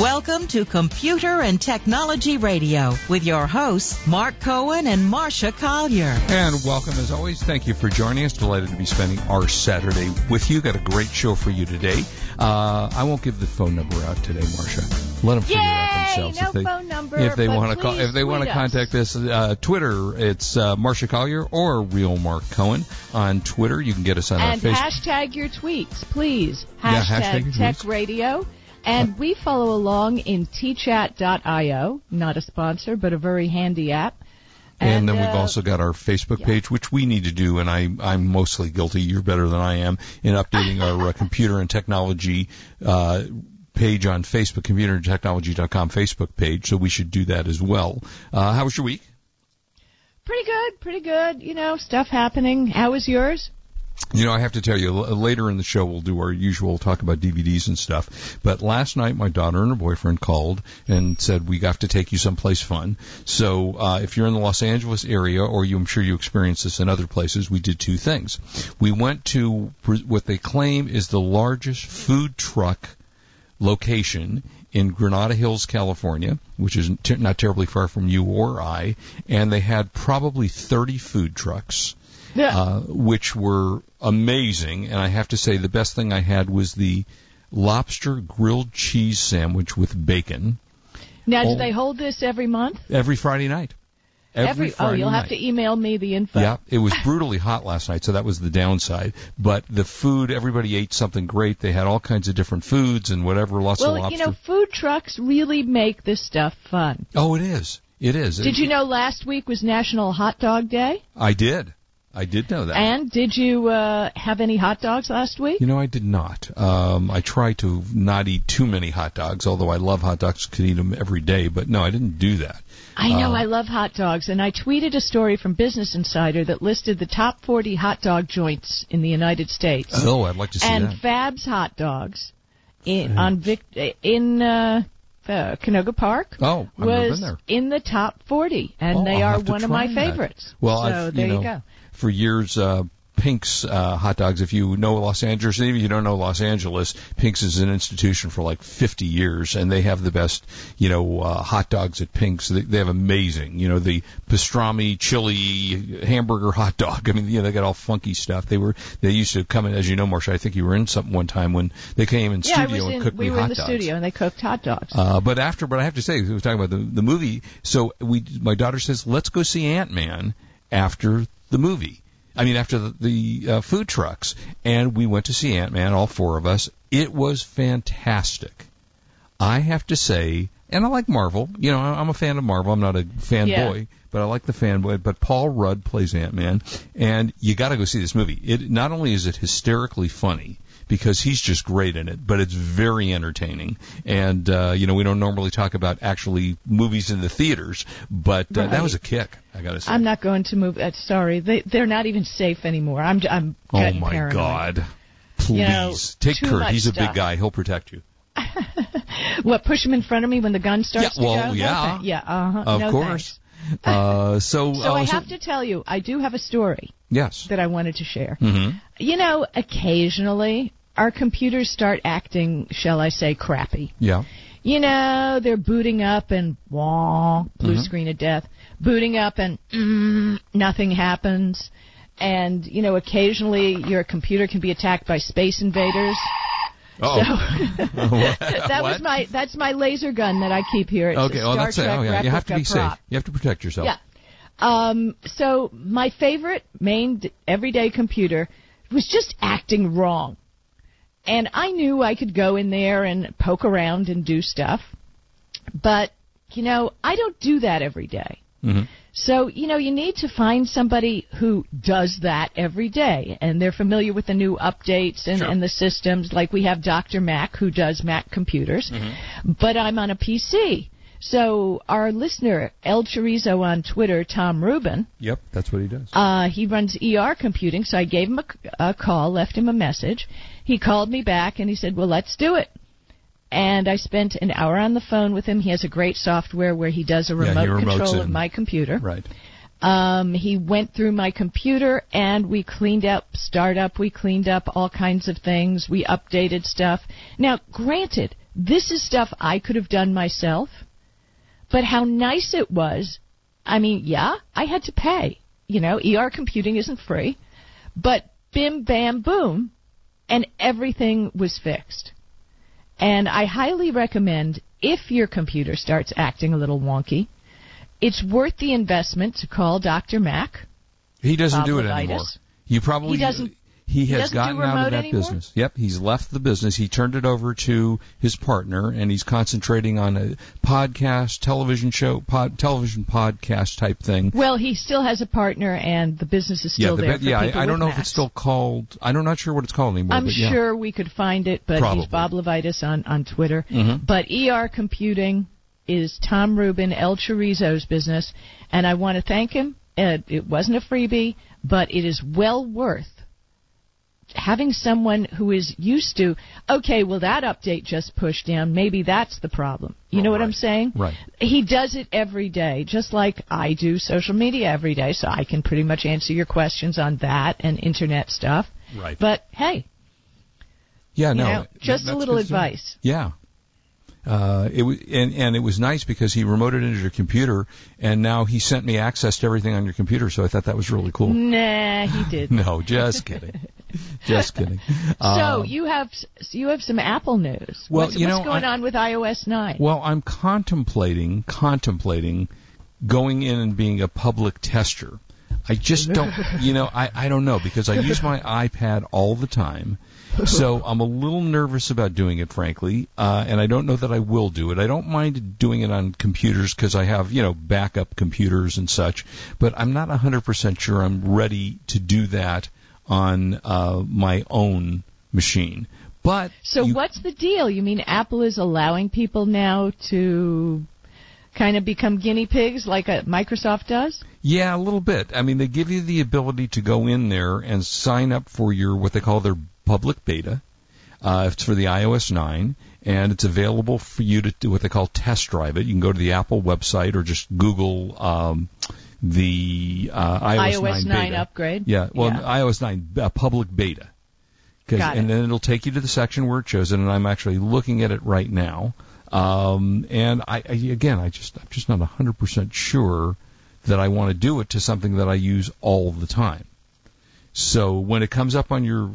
Welcome to Computer and Technology Radio with your hosts, Mark Cohen and Marsha Collier. And welcome as always. Thank you for joining us. Delighted to be spending our Saturday with you. Got a great show for you today. I won't give the phone number out today, Marsha. Let them figure out themselves if they want to contact us. Twitter, it's Marsha Collier or Real Mark Cohen on Twitter. You can get us on and our Facebook. And hashtag your tweets, please. Hashtag Tech tweets. Radio. And we follow along in tchat.io, not a sponsor, but a very handy app. And then we've also got our Facebook page, which we need to do, and I'm mostly guilty. You're better than I am in updating our computer and technology page on Facebook, computerandtechnology.com Facebook page, so we should do that as well. How was your week? Pretty good. You know, stuff happening. How was yours? You know, I have to tell you, later in the show we'll do our usual talk about DVDs and stuff, but last night my daughter and her boyfriend called and said, we have to take you someplace fun. So if you're in the Los Angeles area, or I'm sure you experience this in other places, we did two things. We went to what they claim is the largest food truck location in Granada Hills, California, which is not terribly far from you or I, and they had probably 30 food trucks, which were amazing. And I have to say the best thing I had was the lobster grilled cheese sandwich with bacon. Now, do they hold this every month? Every Friday night. You'll have to email me the info. Yeah, it was brutally hot last night, so that was the downside. But the food, everybody ate something great. They had all kinds of different foods and whatever, lots of lobster. Well, you know, food trucks really make this stuff fun. Oh, it is. It is. Did you know last week was National Hot Dog Day? I did know that. And did you have any hot dogs last week? You know, I did not. I try to not eat too many hot dogs, although I love hot dogs, could eat them every day. But, no, I didn't do that. I know. I love hot dogs. And I tweeted a story from Business Insider that listed the top 40 hot dog joints in the United States. Oh, I'd like to see that. And Fab's Hot Dogs in Canoga Park was in the top 40. And they are one of my favorites. Well, so there you go. For years, Pink's hot dogs, if you know Los Angeles, even if you don't know Los Angeles, Pink's is an institution for like 50 years, and they have the best, you know, hot dogs at Pink's. They have amazing, you know, the pastrami, chili, hamburger hot dog. I mean, you know, they got all funky stuff. They used to come in, as you know, Marsha, I think you were in something one time when they came in studio and cooked me hot dogs. Yeah, we were in the studio and they cooked hot dogs. But I have to say, we were talking about the movie, so my daughter says, let's go see Ant-Man after the movie. I mean, after the food trucks. And we went to see Ant-Man, all four of us. It was fantastic. I have to say, and I like Marvel. You know, I'm a fan of Marvel. I'm not a fanboy, but I like the fanboy. But Paul Rudd plays Ant-Man, and you got to go see this movie. It not only is it hysterically funny, because he's just great in it, but it's very entertaining. And, you know, we don't normally talk about actually movies in the theaters, but that was a kick, I got to say. I'm not going to move. Sorry. They're not even safe anymore. I'm getting paranoid. God. Please. You know, take Kurt. He's a big guy. He'll protect you. What, push him in front of me when the gun starts to go? Yeah. Okay. Yeah. Uh-huh. Of course. So I have to tell you, I do have a story. Yes. That I wanted to share. Mm-hmm. You know, occasionally our computers start acting, shall I say, crappy. Yeah. You know, they're booting up and blue screen of death. Booting up and nothing happens. And, you know, occasionally your computer can be attacked by space invaders. Oh. So that's my laser gun that I keep here. It's okay, that's it. Oh, yeah. You have to be safe. You have to protect yourself. Yeah. So my favorite main everyday computer was just acting wrong. And I knew I could go in there and poke around and do stuff. But, you know, I don't do that every day. Mm-hmm. So, you know, you need to find somebody who does that every day. And they're familiar with the new updates and the systems. Like we have Dr. Mac, who does Mac computers. Mm-hmm. But I'm on a PC. So our listener, El Chorizo on Twitter, Tom Rubin. Yep, that's what he does. He runs ER computing, so I gave him a call, left him a message. He called me back, and he said, well, let's do it. And I spent an hour on the phone with him. He has a great software where he does a remote control of my computer. Right. He went through my computer, and we cleaned up startup. We cleaned up all kinds of things. We updated stuff. Now, granted, this is stuff I could have done myself, but how nice it was. I mean, yeah, I had to pay. You know, ER computing isn't free. But bim, bam, boom, and everything was fixed. And I highly recommend, if your computer starts acting a little wonky, it's worth the investment to call Dr. Mac. He doesn't do it anymore. You probably he has gotten out of that business. Yep, he's left the business. He turned it over to his partner, and he's concentrating on a podcast, television show, television podcast type thing. Well, he still has a partner, and the business is still there. I don't know if it's still called. I'm not sure what it's called anymore. I'm sure we could find it, but he's Bob Levitis on Twitter. Mm-hmm. But ER Computing is Tom Rubin, El Chorizo's business, and I want to thank him. It wasn't a freebie, but it is well worth having someone who is used to, okay, well, that update just pushed down. Maybe that's the problem. You know what I'm saying? Right. He does it every day, just like I do social media every day, so I can pretty much answer your questions on that and Internet stuff. Right. But, hey, just a little advice. Yeah. It was nice because he remoted into your computer, and now he sent me access to everything on your computer, so I thought that was really cool. Nah, he didn't. No, just kidding. Just kidding. So you have some Apple news. Well, what's going on with iOS 9? Well, I'm contemplating going in and being a public tester. I just don't, I don't know, because I use my iPad all the time, so I'm a little nervous about doing it, frankly, and I don't know that I will do it. I don't mind doing it on computers because I have, backup computers and such, but I'm not 100% sure I'm ready to do that on my own machine. But what's the deal? You mean Apple is allowing people now to kind of become guinea pigs like Microsoft does? Yeah, a little bit. I mean, they give you the ability to go in there and sign up for what they call their public beta. It's for the iOS 9, and it's available for you to do what they call test drive it. You can go to the Apple website or just Google the iOS 9 beta. Upgrade. Yeah, iOS 9 public beta. And then it'll take you to the section where it shows it, and I'm actually looking at it right now. And I'm just not 100% sure that I want to do it to something that I use all the time. So when it comes up on your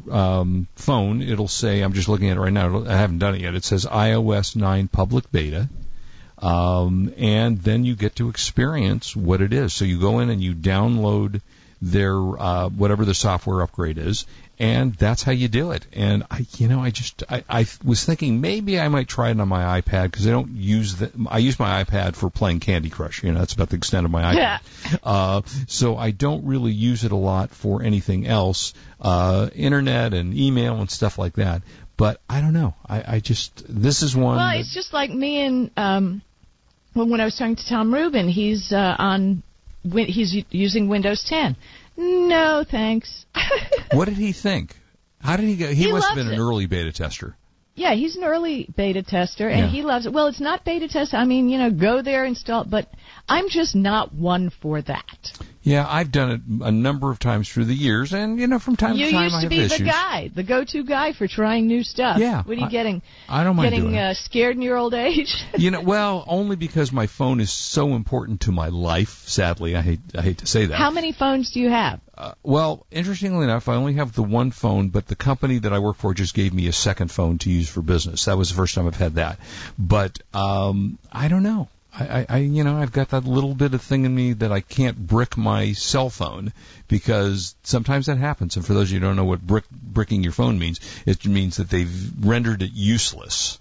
phone, it'll say, I'm just looking at it right now, I haven't done it yet, it says iOS 9 public beta, and then you get to experience what it is. So you go in and you download their whatever the software upgrade is, and that's how you do it. And I was thinking maybe I might try it on my iPad because I use my iPad for playing Candy Crush. That's about the extent of my iPad. So I don't really use it a lot for anything else, internet and email and stuff like that. But I don't know. This is one. Well, it's just like me and when I was talking to Tom Rubin, he's he's using Windows 10. No, thanks. What did he think? How did he go? He must have been an early beta tester. Yeah, he's an early beta tester, and he loves it. Well, it's not beta test. I mean, go there, install, but I'm just not one for that. Yeah, I've done it a number of times through the years, and, from time to time I have issues. You used to be the go-to guy for trying new stuff. Yeah. What are you getting? I don't mind doing it. Getting scared in your old age? Only because my phone is so important to my life, sadly. I hate to say that. How many phones do you have? Interestingly enough, I only have the one phone, but the company that I work for just gave me a second phone to use for business. That was the first time I've had that. But I don't know. I've got that little bit of thing in me that I can't brick my cell phone because sometimes that happens. And for those of you who don't know what bricking your phone means, it means that they've rendered it useless.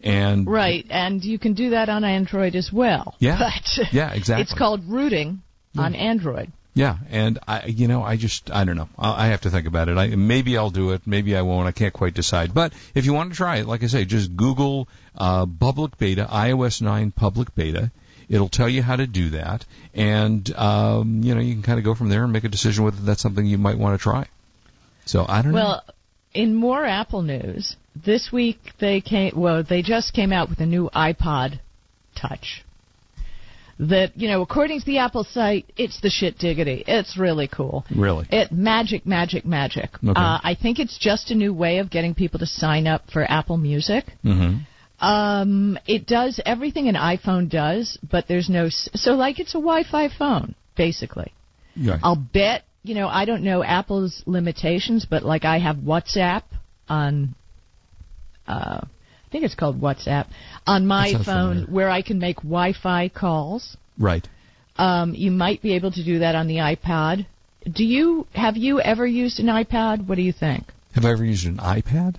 And right, and you can do that on Android as well. Yeah, but yeah, exactly. It's called rooting on Android. Yeah, and I don't know. I have to think about it. Maybe I'll do it. Maybe I won't. I can't quite decide. But if you want to try it, like I say, just Google public beta, iOS 9 public beta. It'll tell you how to do that. And, you can kind of go from there and make a decision whether that's something you might want to try. So I don't know. Well, in more Apple news, this week they just came out with a new iPod touch. that, you know, according to the Apple site, it's the shit diggity. It's really cool. Really? It magic. Okay. I think it's just a new way of getting people to sign up for Apple Music. Mm-hmm. It does everything an iPhone does, but there's no... So, like, it's a Wi-Fi phone, basically. Yeah. I'll bet, you know, I don't know Apple's limitations, but, like, I have WhatsApp on... I think it's called WhatsApp, on my phone where I can make Wi-Fi calls. Right. You might be able to do that on the iPod. Have you ever used an iPod? What do you think? Have I ever used an iPad?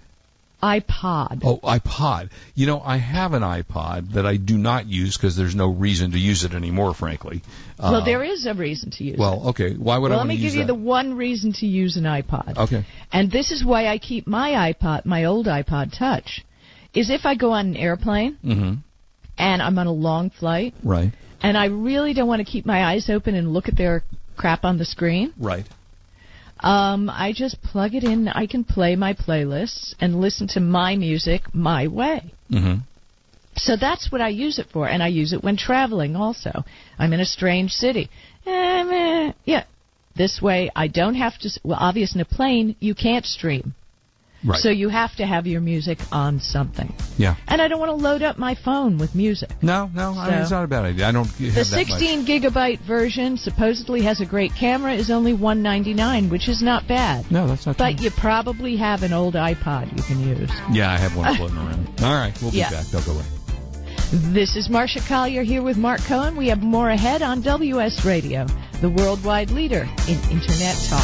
iPod. Oh, iPod. You know, I have an iPod that I do not use because there's no reason to use it anymore, frankly. Well, there is a reason to use it. Well, okay. Why would I want to use that? Let me give you the one reason to use an iPod. Okay. And this is why I keep my iPod, my old iPod touch, is if I go on an airplane mm-hmm. and I'm on a long flight. Right. And I really don't want to keep my eyes open and look at their crap on the screen. Right. I just plug it in. I can play my playlists and listen to my music my way. Mm-hmm. So that's what I use it for, and I use it when traveling also. I'm in a strange city. Yeah. This way, I don't have to... Well, obviously, in a plane, you can't stream. Right. So you have to have your music on something. Yeah. And I don't want to load up my phone with music. No, so, I mean, it's not a bad idea. I don't have that much. The 16-gigabyte version supposedly has a great camera, is only $199, which is not bad. No, that's not bad. But you probably have an old iPod you can use. Yeah, I have one floating around. All right, we'll be back. Don't go away. This is Marsha Collier here with Mark Cohen. We have more ahead on WS Radio, the worldwide leader in Internet talk.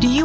Do you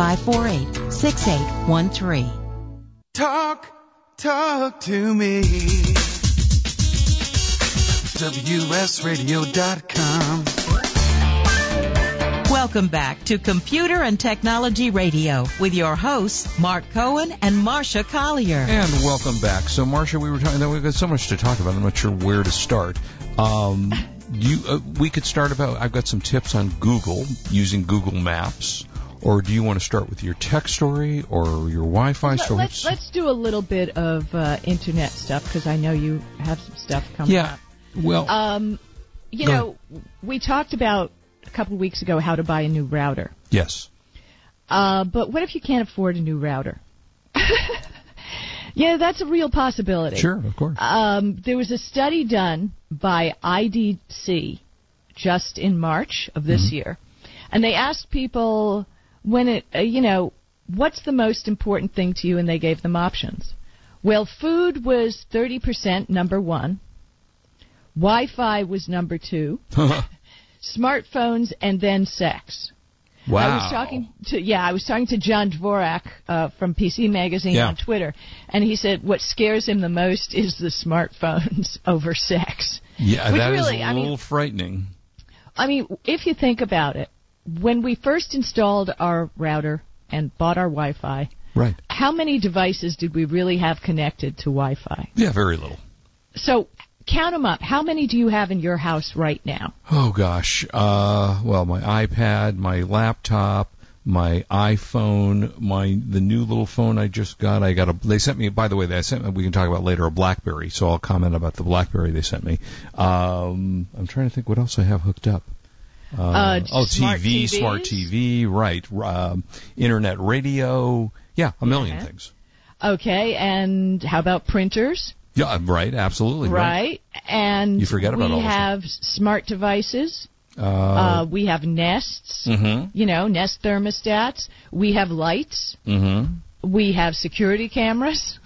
548-6813. Talk to me. WSRadio.com. Welcome back to Computer and Technology Radio with your hosts, Mark Cohen and Marsha Collier. And welcome back. So, Marsha, we were talking, we've got so much to talk about. I'm not sure where to start. We could start about, I've got some tips on Google, using Google Maps. Or do you want to start with your tech story or your Wi-Fi story? Let's do a little bit of internet stuff, because I know you have some stuff coming up. Yeah, well... you know, we talked about a couple of weeks ago how to buy a new router. Yes. But what if you can't afford a new router? Yeah, that's a real possibility. Sure, of course. There was a study done by IDC just in March of this year, and they asked people... when it, what's the most important thing to you? And they gave them options. Well, food was 30% number one. Wi-Fi was number two. Smartphones, and then sex. Wow. I was talking to John Dvorak from PC Magazine on Twitter, and he said what scares him the most is the smartphones over sex. Yeah, that really, is a little frightening. I mean, if you think about it, when we first installed our router and bought our Wi-Fi, right, how many devices did we really have connected to Wi-Fi? Yeah, very little. So count them up. How many do you have in your house right now? Oh, gosh. Well, my iPad, my laptop, my iPhone, the new little phone I just got. They sent me, by the way, we can talk about later, a BlackBerry, so I'll comment about the BlackBerry they sent me. I'm trying to think what else I have hooked up. Smart TV, right, internet radio, a million things. Okay, and how about printers? Yeah, right, absolutely. Right, and you forget about all this. We have smart devices. We have Nests, Nest thermostats. We have lights. We have security cameras.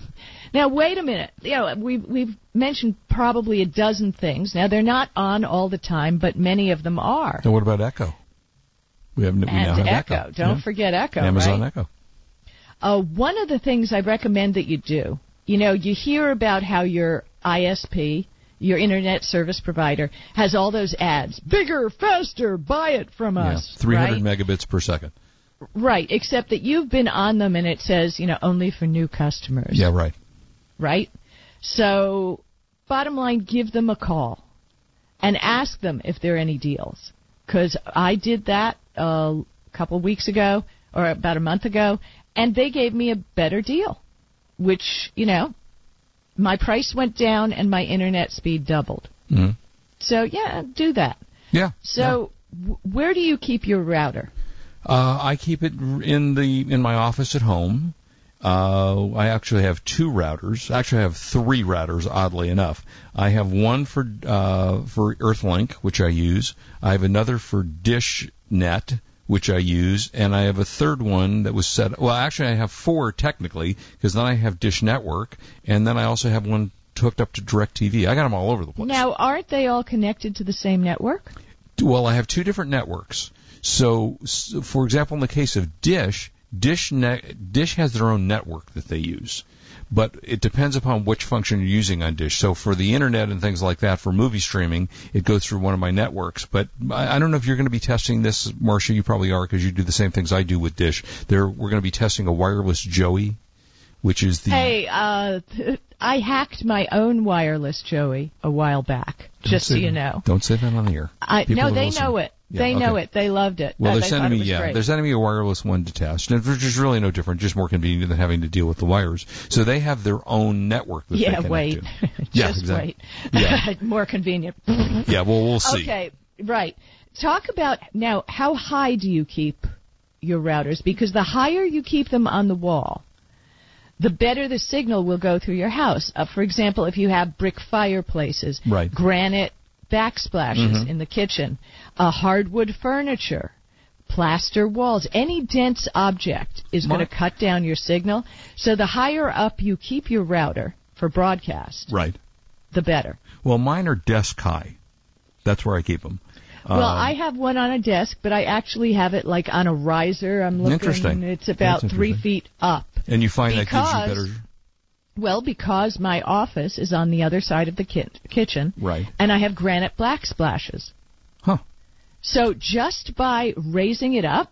Now, wait a minute. We've mentioned probably a dozen things. Now, they're not on all the time, but many of them are. And what about Echo? We now have Echo. Don't forget Echo, Amazon right? Echo. One of the things I recommend that you do, you hear about how your ISP, your internet service provider, has all those ads. Bigger, faster, buy it from us. Yeah, 300 megabits per second. Right, except that you've been on them and it says, only for new customers. Yeah, right. Right? So, bottom line, give them a call and ask them if there are any deals. Because I did that a couple weeks ago, or about a month ago, and they gave me a better deal, which, my price went down and my internet speed doubled. Mm-hmm. So, do that. Yeah. So, where do you keep your router? I keep it in my office at home. I actually have two routers. Actually, I have three routers, oddly enough. I have one for Earthlink, which I use. I have another for Dish Net, which I use. And I have a third one that was set... Well, actually, I have four, technically, because then I have Dish Network. And then I also have one hooked up to DirecTV. I got them all over the place. Now, aren't they all connected to the same network? Well, I have two different networks. So, for example, in the case of Dish... Dish has their own network that they use, but it depends upon which function you're using on Dish. So for the internet and things like that, for movie streaming, it goes through one of my networks. But I don't know if you're going to be testing this, Marsha. You probably are, because you do the same things I do with Dish. We're going to be testing a wireless Joey, which is the... Hey, I hacked my own wireless Joey a while back, just so you know. Don't say that on the air. They know it. Yeah, they know it. They loved it. Well, they're sending me a wireless one to test. And it's just really no different, just more convenient than having to deal with the wires. So they have their own network that they connect to. Wait. Yeah. More convenient. Yeah, well, we'll see. Okay, right. Talk about, now, how high do you keep your routers? Because the higher you keep them on the wall, the better the signal will go through your house. For example, if you have brick fireplaces, right, granite backsplashes in the kitchen, hardwood furniture, plaster walls, any dense object is going to cut down your signal. So the higher up you keep your router for broadcast, right, the better. Well, mine are desk high. That's where I keep them. Well, I have one on a desk, but I actually have it like on a riser. I'm looking. Interesting. It's about 3 feet up. And you find that gives you better... Well, because my office is on the other side of the kitchen. Right. And I have granite black splashes. Huh. So just by raising it up,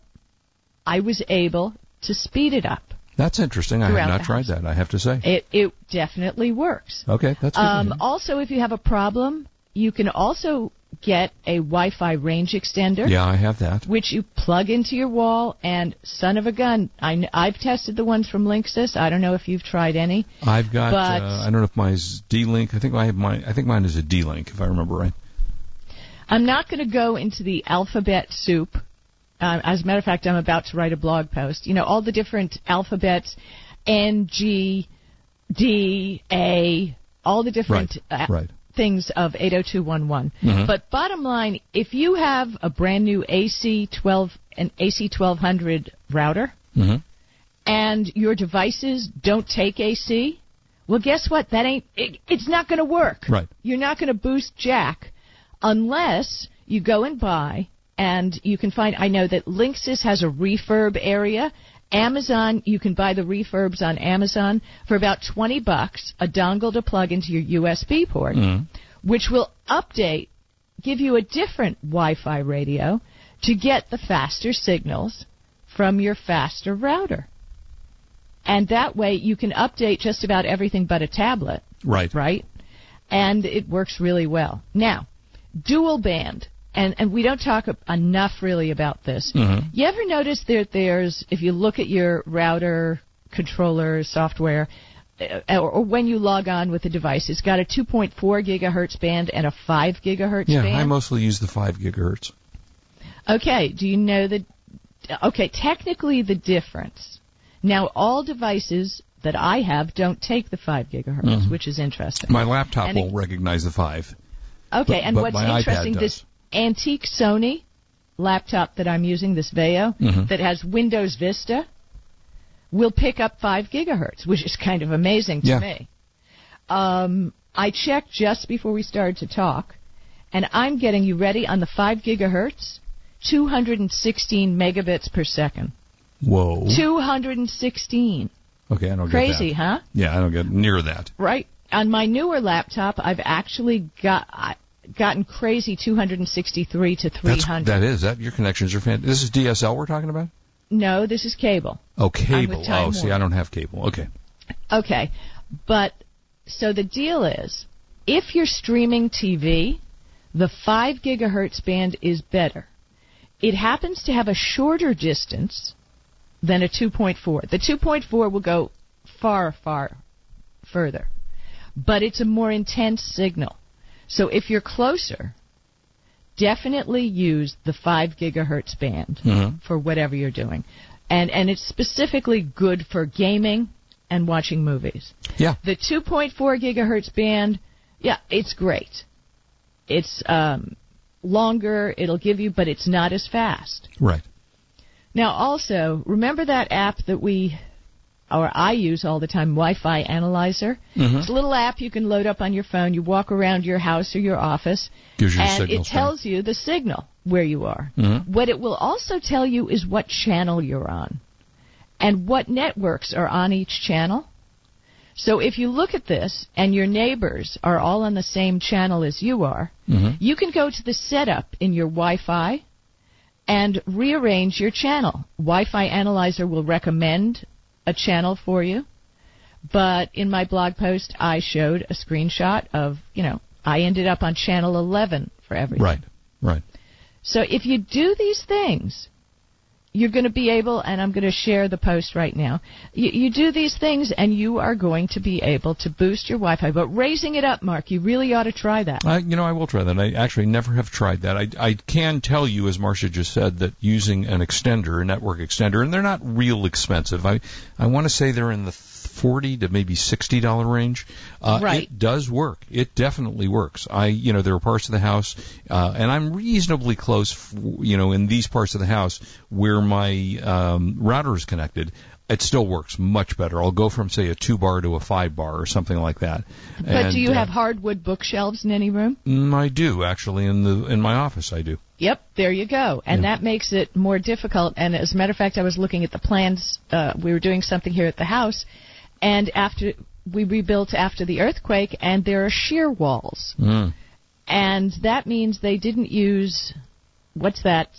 I was able to speed it up. That's interesting. I have not tried that, I have to say. It definitely works. Okay, that's good. Also, if you have a problem, you can also get a Wi-Fi range extender. Yeah, I have that. Which you plug into your wall, and son of a gun, I've tested the ones from Linksys. I don't know if you've tried any. I've got, I don't know if mine's D-Link. I think mine is a D-Link, if I remember right. I'm not going to go into the alphabet soup. As a matter of fact, I'm about to write a blog post. You know, all the different alphabets, N, G, D, A, all the different things of 80211. Mm-hmm. But bottom line, if you have a brand new AC 1200 router, mm-hmm. and your devices don't take AC, well, guess what? That ain't. It's not going to work. Right. You're not going to boost jack unless you go and buy. And you can find, I know that Linksys has a refurb area. Amazon, you can buy the refurbs on Amazon for about $20, a dongle to plug into your USB port, which will update, give you a different Wi-Fi radio to get the faster signals from your faster router. And that way you can update just about everything but a tablet. Right. Right? And it works really well. Now, dual band. And we don't talk enough really about this. Mm-hmm. You ever notice that there's, if you look at your router controller software, or when you log on with the device, it's got a 2.4 gigahertz band and a 5 gigahertz band? Yeah, I mostly use the 5 gigahertz. Okay, do you know technically the difference. Now, all devices that I have don't take the 5 gigahertz, mm-hmm. which is interesting. My laptop won't recognize the 5. Okay, but what's interesting, this antique Sony laptop that I'm using, this Veo, mm-hmm. that has Windows Vista, will pick up 5 gigahertz, which is kind of amazing to me. I checked just before we started to talk, and I'm getting, you ready, on the 5 gigahertz, 216 megabits per second. Whoa. 216. Okay, I don't get that. Crazy, huh? Yeah, I don't get near that. Right. On my newer laptop, I've actually gotten crazy 263 to 300. Your connections are fantastic. This is DSL we're talking about? No, this is cable. Oh, cable. Oh, see, I don't have cable. Okay. Okay. But, so the deal is, if you're streaming TV, the 5 gigahertz band is better. It happens to have a shorter distance than a 2.4. The 2.4 will go far, far further. But it's a more intense signal. So if you're closer, definitely use the 5 gigahertz band mm-hmm. for whatever you're doing. And it's specifically good for gaming and watching movies. Yeah. The 2.4 gigahertz band, yeah, it's great. It's longer, it'll give you, but it's not as fast. Right. Now also, remember that app that I use all the time, Wi-Fi Analyzer. Mm-hmm. It's a little app you can load up on your phone. You walk around your house or your office, and it tells you the signal where you are. Mm-hmm. What it will also tell you is what channel you're on and what networks are on each channel. So if you look at this and your neighbors are all on the same channel as you are, mm-hmm. you can go to the setup in your Wi-Fi and rearrange your channel. Wi-Fi Analyzer will recommend a channel for you, but in my blog post I showed a screenshot of, I ended up on channel 11 for everything. Right. So if you do these things, you're going to be able, and I'm going to share the post right now, you do these things and you are going to be able to boost your Wi-Fi, but raising it up, Mark, you really ought to try that. I will try that. I actually never have tried that. I can tell you, as Marsha just said, that using a network extender, and they're not real expensive. I want to say they're in the $40 to maybe $60 range. It does work. It definitely works. There are parts of the house, and I'm reasonably close, in these parts of the house where my router is connected. It still works much better. I'll go from, say, a 2-bar to a 5-bar or something like that. But do you have hardwood bookshelves in any room? I do, actually. In my office, I do. Yep, there you go. And that makes it more difficult. And as a matter of fact, I was looking at the plans. We were doing something here at the house, and after we rebuilt after the earthquake, and there are shear walls. Mm. And that means they didn't use, what's that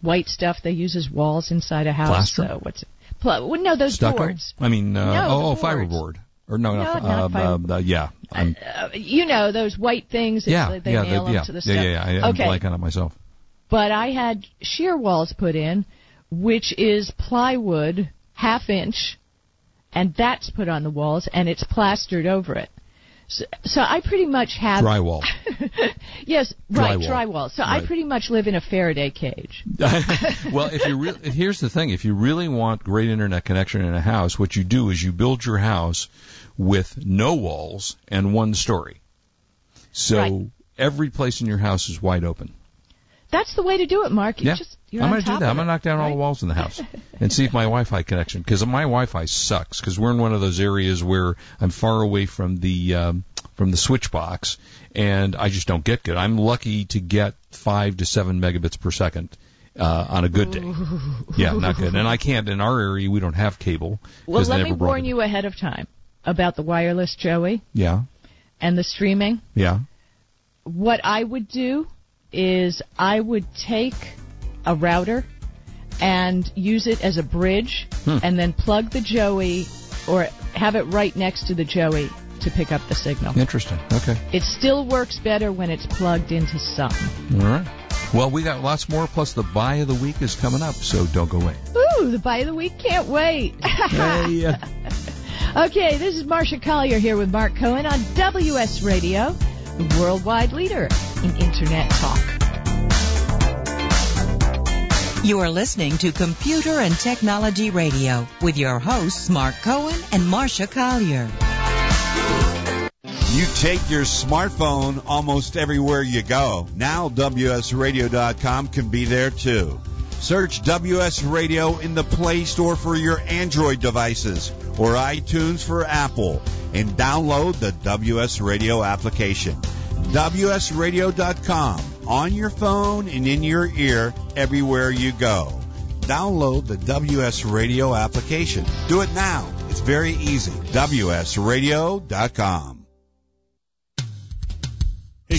white stuff they use as walls inside a house? Plaster? So what's it? No, those stucco? Boards. I mean, fiberboard. Or not yeah. You know, those white things that they nail them to the stuff. Yeah, I'm blanking on it myself. But I had shear walls put in, which is plywood, half inch, and that's put on the walls, and it's plastered over it. So I pretty much have... Drywall. Yes, right, drywall. So right. I pretty much live in a Faraday cage. Well, here's the thing. If you really want great Internet connection in a house, what you do is you build your house with no walls and one story. So every place in your house is wide open. That's the way to do it, Mark. I'm going to do that. I'm going to knock down all the walls in the house and see if my Wi-Fi connection, because my Wi-Fi sucks, because we're in one of those areas where I'm far away from the switch box, and I just don't get good. I'm lucky to get 5 to 7 megabits per second on a good day. Yeah, not good. And I can't. In our area, we don't have cable. Well, let me warn you ahead of time about the wireless Joey. Yeah. And the streaming. Yeah. What I would do is I would take a router and use it as a bridge and then plug the Joey or have it right next to the Joey to pick up the signal. Interesting. Okay. It still works better when it's plugged into something. All right. Well, we got lots more, plus the buy of the week is coming up, so don't go away. Ooh, the buy of the week. Can't wait. Hey. Okay, this is Marsha Collier here with Mark Cohen on WS Radio, the worldwide leader in Internet talk. You are listening to Computer and Technology Radio with your hosts, Mark Cohen and Marsha Collier. You take your smartphone almost everywhere you go. Now WSRadio.com can be there too. Search WS Radio in the Play Store for your Android devices or iTunes for Apple, and download the WS Radio application. WSRadio.com, on your phone and in your ear everywhere you go. Download the WS Radio application. Do it now. It's very easy. WSRadio.com. Hey